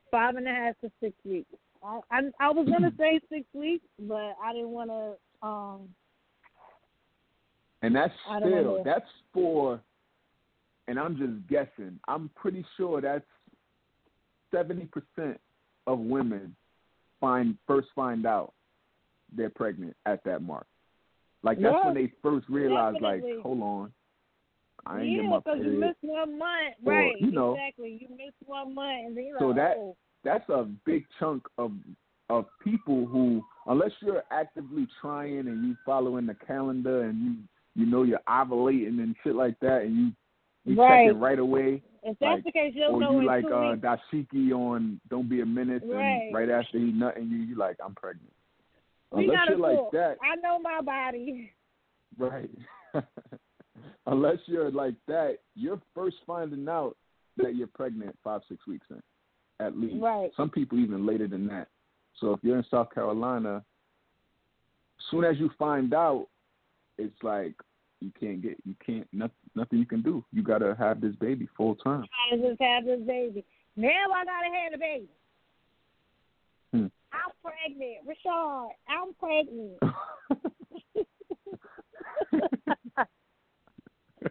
Five and a half to six weeks. I I, I was going to say six weeks, but I didn't want to. Um, and that's still, wanna... that's for... And I'm just guessing. I'm pretty sure that's seventy percent of women find first find out they're pregnant at that mark. Like, that's yes, when they first realize, definitely. like, hold on. I ain't yeah, get my so period. Yeah, because you missed one month. Or, right, you know, exactly. You missed one month. And then you're so like, that, oh. that's a big chunk of of people who, unless you're actively trying and you following the calendar and you, you know you're ovulating and shit like that and you, You right. check it right away. If that's like, the case, you'll or know you in like uh, dashiki on Don't Be a Menace, right. and right after he nutting you, you like, I'm pregnant. We Unless you're like cool. that. I know my body. Right. Unless you're like that, you're first finding out that you're pregnant five, six weeks in, at least. Right. Some people even later than that. So if you're in South Carolina, soon as you find out, it's like, You can't get, you can't, nothing, nothing you can do. You got to have this baby full time. I just have this baby. Now I got to have the baby. Hmm. I'm pregnant. Rashad, I'm pregnant.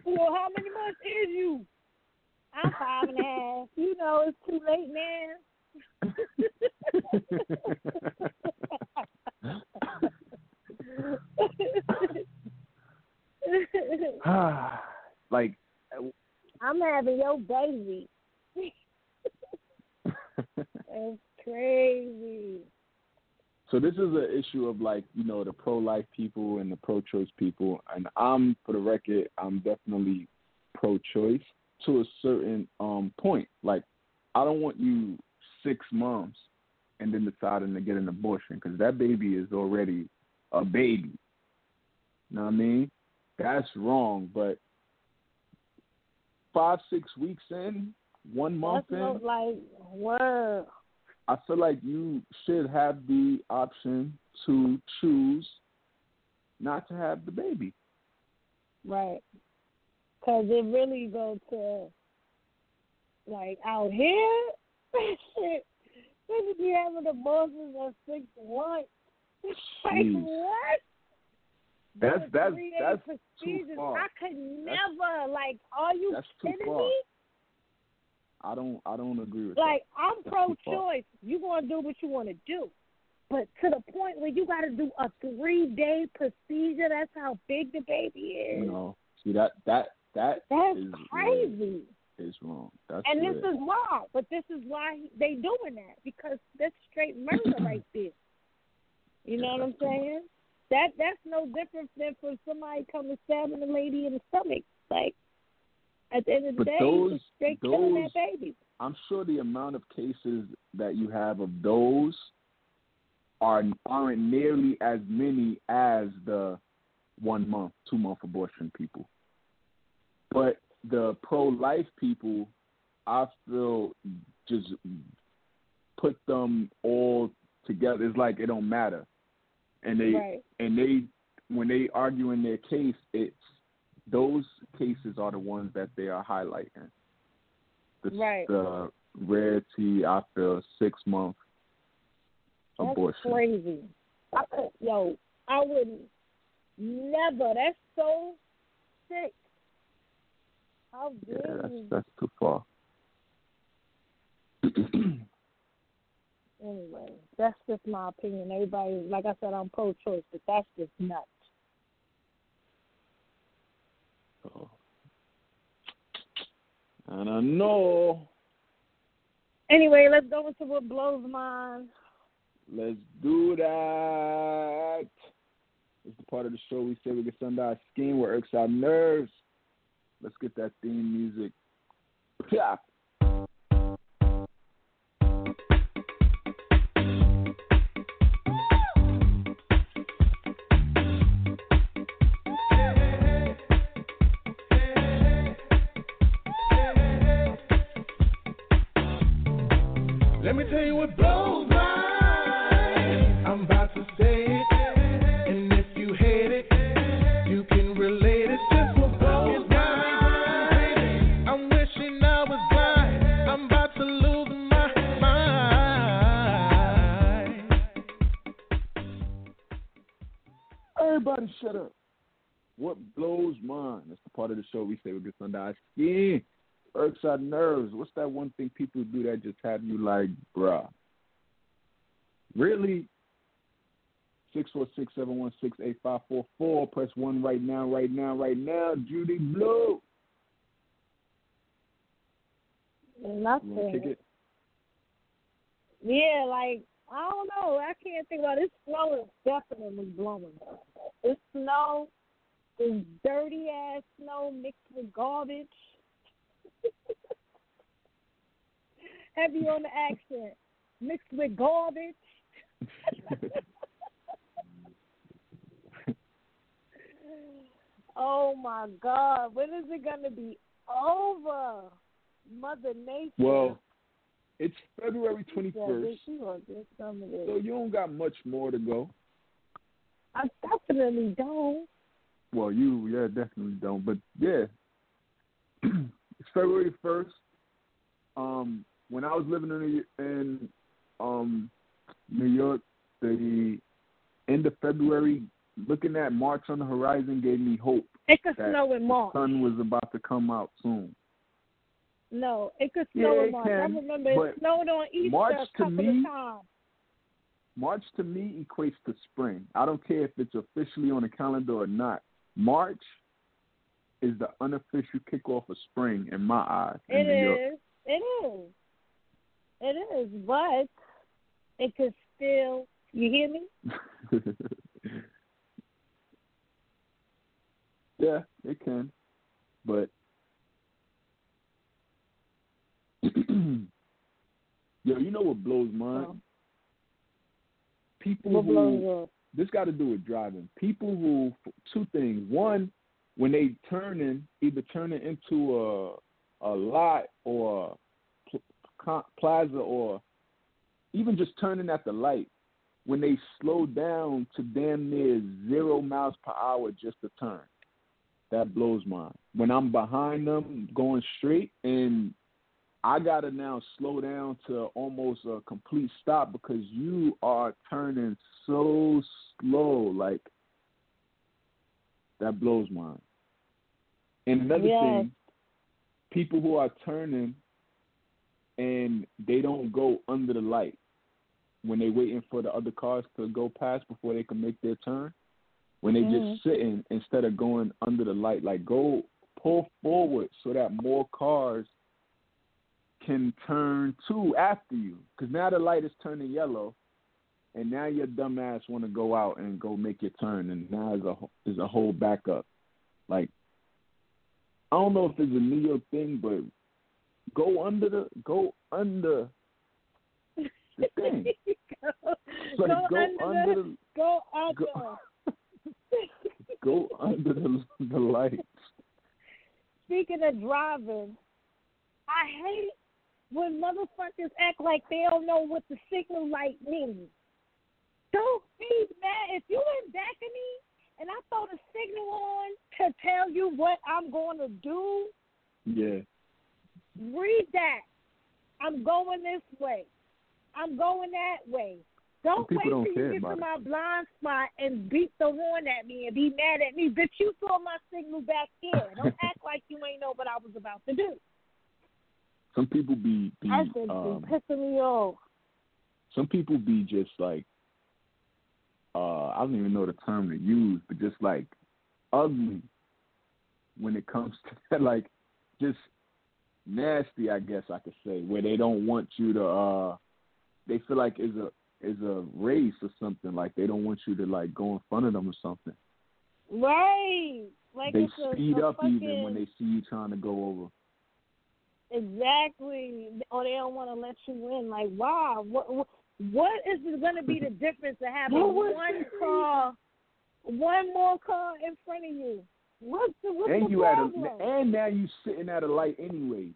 Well, how many months is you? I'm five and a half. You know, it's too late now. Like, I'm having your baby. It's crazy. So this is an issue of, like, you know, the pro-life people and the pro-choice people, and I'm, for the record, I'm definitely pro-choice to a certain um point. Like, I don't want you six moms and then deciding to get an abortion, because that baby is already a baby. You know what I mean? That's wrong, but five, six weeks in, one month That's in, not like, whoa. I feel like you should have the option to choose not to have the baby. Right. Because it really goes to, like, out here, shit, they should be having abortions at six months. It's like, what? That's that's that's too far. I could never that's, like. Are you kidding me? I don't I don't agree with like, that. Like, I'm pro-choice. You gonna do what you want to do, but to the point where you got to do a three day procedure. That's how big the baby is. You know, see that that that that's is crazy. It's wrong. That's and weird. This is wrong. But this is why they doing that, because that's straight murder right there. You know yeah, what I'm saying? That that's no different than for somebody coming stabbing a lady in the stomach. Like, at the end of the but day, those, they're those, killing that baby. I'm sure the amount of cases that you have of those are aren't nearly as many as the one month, two month abortion people. But the pro life people, I feel, just put them all together. It's like it don't matter. And they right. and they when they argue in their case, it's those cases are the ones that they are highlighting. The, right. the rarity after six month abortion. That's crazy. I could, yo, I would never. That's so sick. How yeah, that's that's too far. Anyway, that's just my opinion. Everybody, like I said, I'm pro-choice, but that's just nuts. Oh. I don't know. Anyway, let's go into what blows mine. Let's do that. It's the part of the show we say we can send our scheme, what irks our nerves. Let's get that theme music Yeah. Let me tell you what blows my mind. I'm about to say it, and if you hate it, you can relate it. Just what blows my mind. I'm wishing I was blind. I'm about to lose my mind. Everybody, shut up. What blows mine? That's the part of the show we say we get under our skin. Irks our nerves. What's that one thing people do that just have you like, bruh? Really? six four six, seven one six, eight five four four. Press one right now, right now, right now. Judy Blu. Nothing. You wanna kick it? Yeah, like, I don't know. I can't think about it. This snow is definitely blowing. This snow is dirty ass snow mixed with garbage. Heavy on the accent, mixed with garbage. Oh my God! When is it gonna be over, Mother Nature? Well, it's February twenty first, so you don't got much more to go. I definitely don't. Well, you yeah definitely don't, but yeah. It's February first. Um, when I was living in, in um, New York, the end of February, looking at March on the horizon gave me hope. It could snow in March. The sun was about to come out soon. No, it could snow yeah, in March. Can, I remember it snowed on Easter March a couple to me, of times. March to me equates to spring. I don't care if it's officially on the calendar or not. March is the unofficial kickoff of spring in my eyes. It is. It is. It is. But it could still, you hear me? Yeah, it can. But yo, you know what blows mine? Oh. People what who blows this got to do with driving. People who two things. One, when they turn in, either turning into a a lot or a pl- plaza or even just turning at the light, when they slow down to damn near zero miles per hour just to turn, that blows mine. When I'm behind them going straight and I got to now slow down to almost a complete stop because you are turning so slow, like that blows mine. And another yes. thing, people who are turning and they don't go under the light when they're waiting for the other cars to go past before they can make their turn, when they're mm-hmm. just sitting instead of going under the light, like go pull forward so that more cars can turn too after you. Because now the light is turning yellow, and now your dumbass want to go out and go make your turn, and now is a is a whole backup. Like, I don't know if it's a New York thing, but go under the go under the thing. go, like, go, go under, under the go under go, go under the, the lights. Speaking of driving, I hate when motherfuckers act like they don't know what the signal light means. Don't be mad. If you in back of me and I throw the signal on to tell you what I'm going to do, yeah, read that. I'm going this way. I'm going that way. Don't wait till you get to my blind spot and beat the horn at me and be mad at me. Bitch, you saw my signal back here. Don't act like you ain't know what I was about to do. Some people be, be That's um, pissing me off. Some people be just like, Uh, I don't even know the term to use, but just like ugly when it comes to that, like just nasty, I guess I could say, where they don't want you to. Uh, they feel like it's a it's a race or something, like they don't want you to like go in front of them or something. Right. Like they it's speed a, a up fucking... even when they see you trying to go over. Exactly. Or they don't want to let you in. Like, wow, what what, what is going to be the difference of having one car, one more car in front of you? What's the, what's and the you problem? At a, and now you sitting at a light anyway.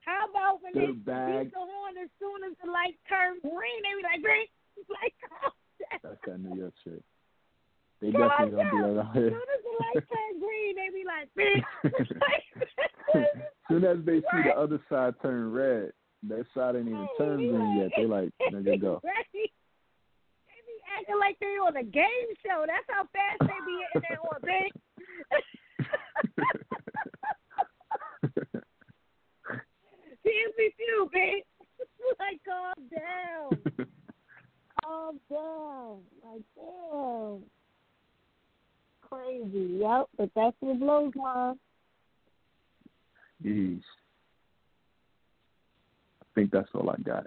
How about when they beat the horn as soon as the light turns green, they be like, green, like, oh, that's that New York shit. They God definitely God. Gonna be around here. As soon as the light turns green, they be like, bitch. Soon as they see the other side turn red, that side ain't even turned green yet. They like, nigga, go. Right. They be acting like they on a game show. That's how fast they be in there on, bitch. T M Z too, bitch. Like, calm down. Calm down. Like, damn. Crazy. Yep, but that's what blows, Mom. Jeez. I think that's all I got.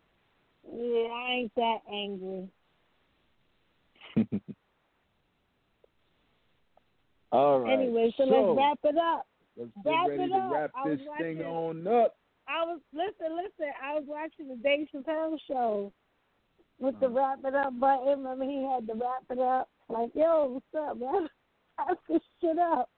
Yeah, I ain't that angry. All right. Anyway, so, so let's wrap it up. Let's get wrap ready it up. to wrap this thing on up. I was listen, listen. I was watching the Dave Chappelle show with oh. the wrap it up button. Remember he had to wrap it up. Like, yo, what's up, man? Wrap this shit up.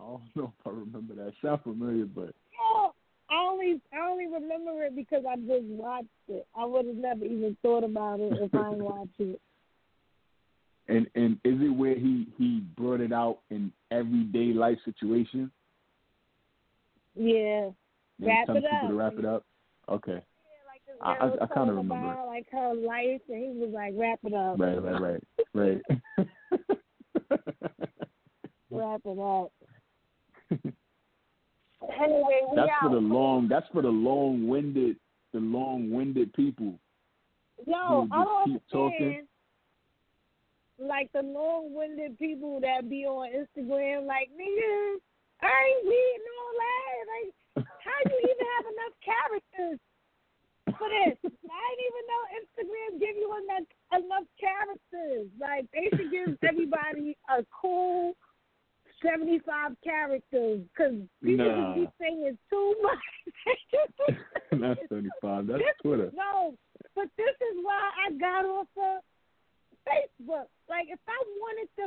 I don't know if I remember that. Sound familiar, but yeah, I only I only remember it because I just watched it. I would have never even thought about it if I didn't watch it. And and is it where he he brought it out in everyday life situation? Yeah. Wrap it up. To wrap it up. Okay. Yeah, like I, I, I kind of remember. About, like her life, and he was like, "Wrap it up." Right, right, right, right. Wrap it up. Anyway, we that's out. for the long. That's for the long-winded, the long-winded people. Yo, I don't keep talking. Like the long-winded people that be on Instagram, like niggas, I ain't reading all that. Like, how do you even have enough characters for this? I didn't even know Instagram give you enough, enough characters. Like, they should give everybody a cool seventy-five characters because people nah. just be saying too much. Not seventy-five. That's this, Twitter. No, but this is why I got off of Facebook. Like, if I wanted to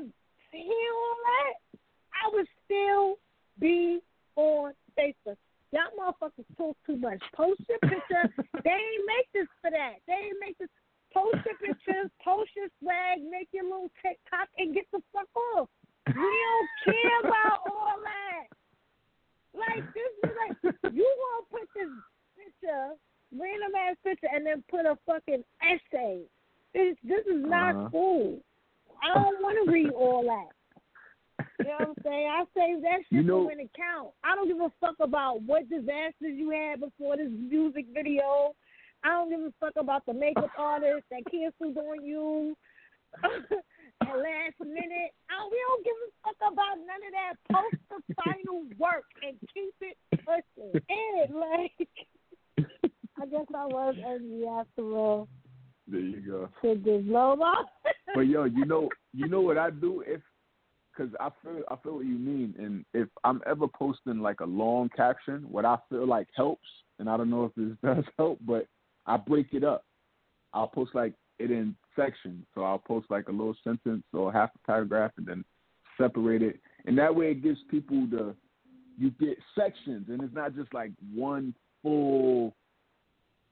hear all that, I would still be on Facebook. Y'all motherfuckers talk too much. Post your picture. They ain't make this for that. They ain't make this. Post your pictures. Post your swag. Make your little TikTok and get the fuck off. We don't care about all that. Like, this is like, you want to put this picture, random ass picture, and then put a fucking essay. This, this is not uh-huh. cool. I don't want to read all that. You know what I'm saying? I save that shit you know, for an account. I don't give a fuck about what disasters you had before this music video. I don't give a fuck about the makeup artist that canceled on you at last minute. I, we don't give a fuck about none of that. Post the final work and keep it pushing. And, like, I guess I was angry after all. There you go. Should this blow up? But, yo, you know, you know what I do if, because I feel I feel what you mean, and if I'm ever posting like a long caption, what I feel like helps, and I don't know if this does help, but I break it up. I'll post like it in sections, so I'll post like a little sentence or half a paragraph, and then separate it, and that way it gives people the you get sections, and it's not just like one full.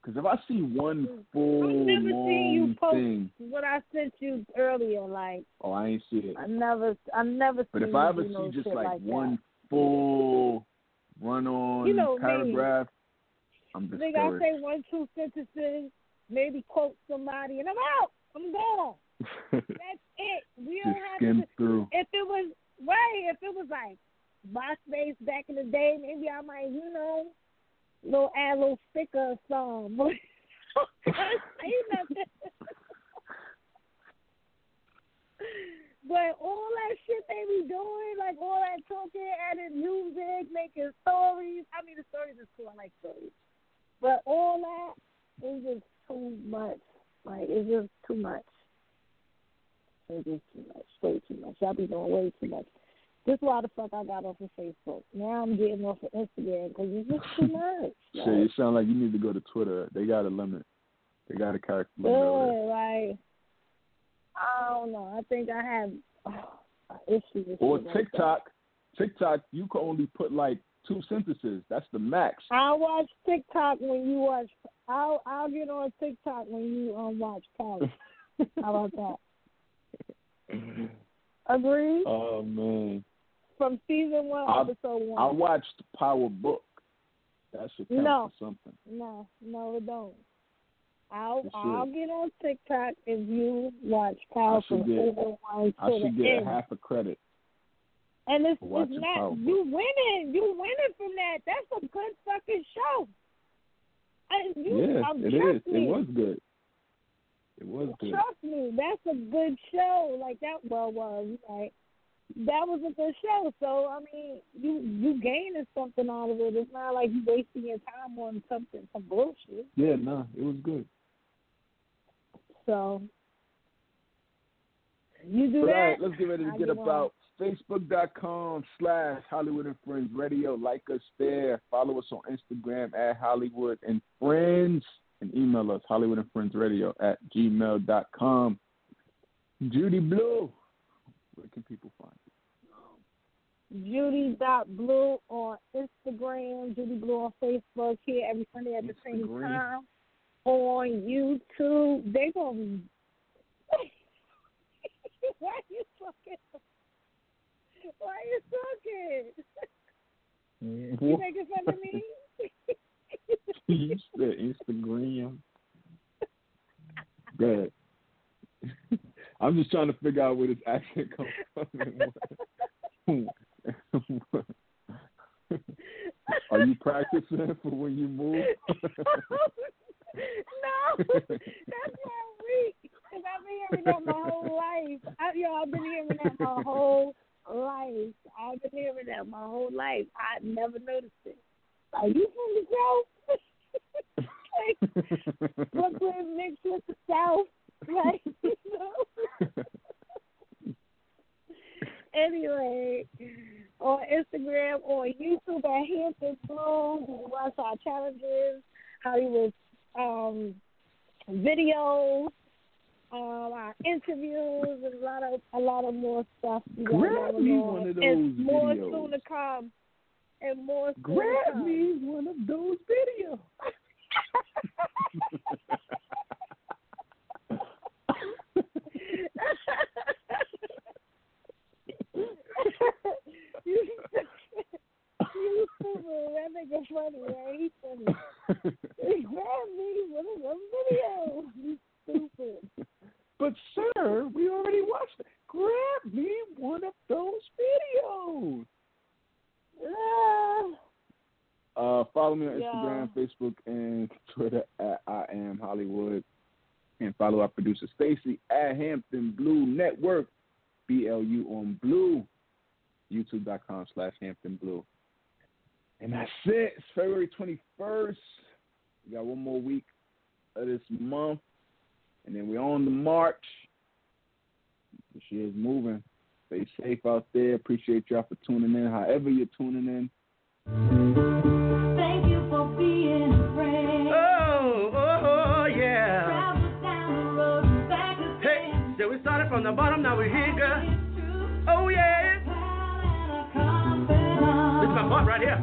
Because if I see one full long thing, I've never seen you post thing, what I sent you earlier. Like, oh, I ain't see it. I never, I never. But if I ever see no just like, like one that. full run-on you know, paragraph, maybe, I'm just. Think I say one, two sentences, maybe quote somebody, and I'm out. I'm gone. That's it. We don't have skim to. Through. If it was right, if it was like MySpace back in the day, maybe I might, you know. Little add a little sticker or something. But all that shit they be doing, like all that talking, adding music, making stories. I mean, the stories is cool. I like stories. But all that is just too much. Like, it's just too much. It's just too much. Way too much. Y'all be doing way too much. This is why the fuck I got off of Facebook. Now I'm getting off of Instagram because it's just too much. Like, shit, you sound like you need to go to Twitter. They got a limit. They got a character limit. Yeah, like, I don't know. I think I have uh, issues with Or TikTok. Like TikTok, you can only put like two sentences. That's the max. I watch TikTok when you watch. I'll, I'll get on TikTok when you um, watch Power. How about that? Agreed? Oh, man. From season one, I, episode one. I watched Power Book. That should count no, for something. No, no, it don't. I'll it I'll get on TikTok if you watch Power Book. I should get end. a half a credit. And it's, it's not you winning. You winning from that. That's a good fucking show. I, you, yeah, it is. Me. It was good. It was good. Trust me, that's a good show. Like that. Well, was right. That was a good show. So I mean, you you gaining something out of it. It's not like you wasting your time on something some bullshit. Yeah, no, nah, it was good. So you do but that. All right, let's get ready to I get about Facebook.com slash Hollywood and Friends Radio. Like us there. Follow us on Instagram at Hollywood and Friends. And email us, Hollywood and Friends Radio at gmail dot com. Judy Blu, where can people find you? Judy dot Blu on Instagram, Judy Blu on Facebook, here every Sunday at the same time. On YouTube, they going to be... Why are you talking? Why are you talking? You making fun of me? You said Instagram. Go ahead. I'm just trying to figure out where this accent comes from. Are you practicing for when you move? No, that's my week. Because I've been hearing that my whole life. I, yo, I've been hearing that my whole life. I've been hearing that my whole life. I never noticed it. Are you from the South? Like, Brooklyn mixed with the South, like, you know? Anyway, on Instagram, on YouTube at Hampton Blue, we watch our challenges, Hollywood um, videos, um, our interviews, and a lot of a lot of more stuff. Grab me one of those and videos. More soon to come. And more grab stuff. Me one of those videos. you you fool, that nigga funny, right? He's funny. Grab me one of those videos. You stupid. But sir, we already watched it. Grab me one of those videos. Uh, follow me on Instagram, yeah. Facebook, and Twitter at I Am HollieWood. And follow our producer, Stacy, at Hampton Blue Network, B L U on Blue, YouTube dot com slash Hampton Blue. And that's it. It's February twenty-first. We got one more week of this month. And then we're on to March. This year's moving. Stay safe out there. Appreciate y'all for tuning in, however you're tuning in. Thank you for being a friend. Oh, oh, oh yeah. Travel down the road and back again. Hey, so we started from the bottom, now we're here, girl. Oh, yeah. This is my part right here.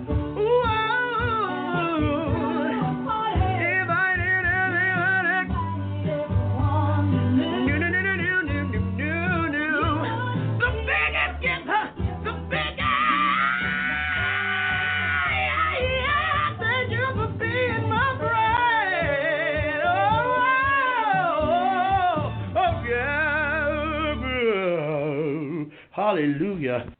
Hallelujah.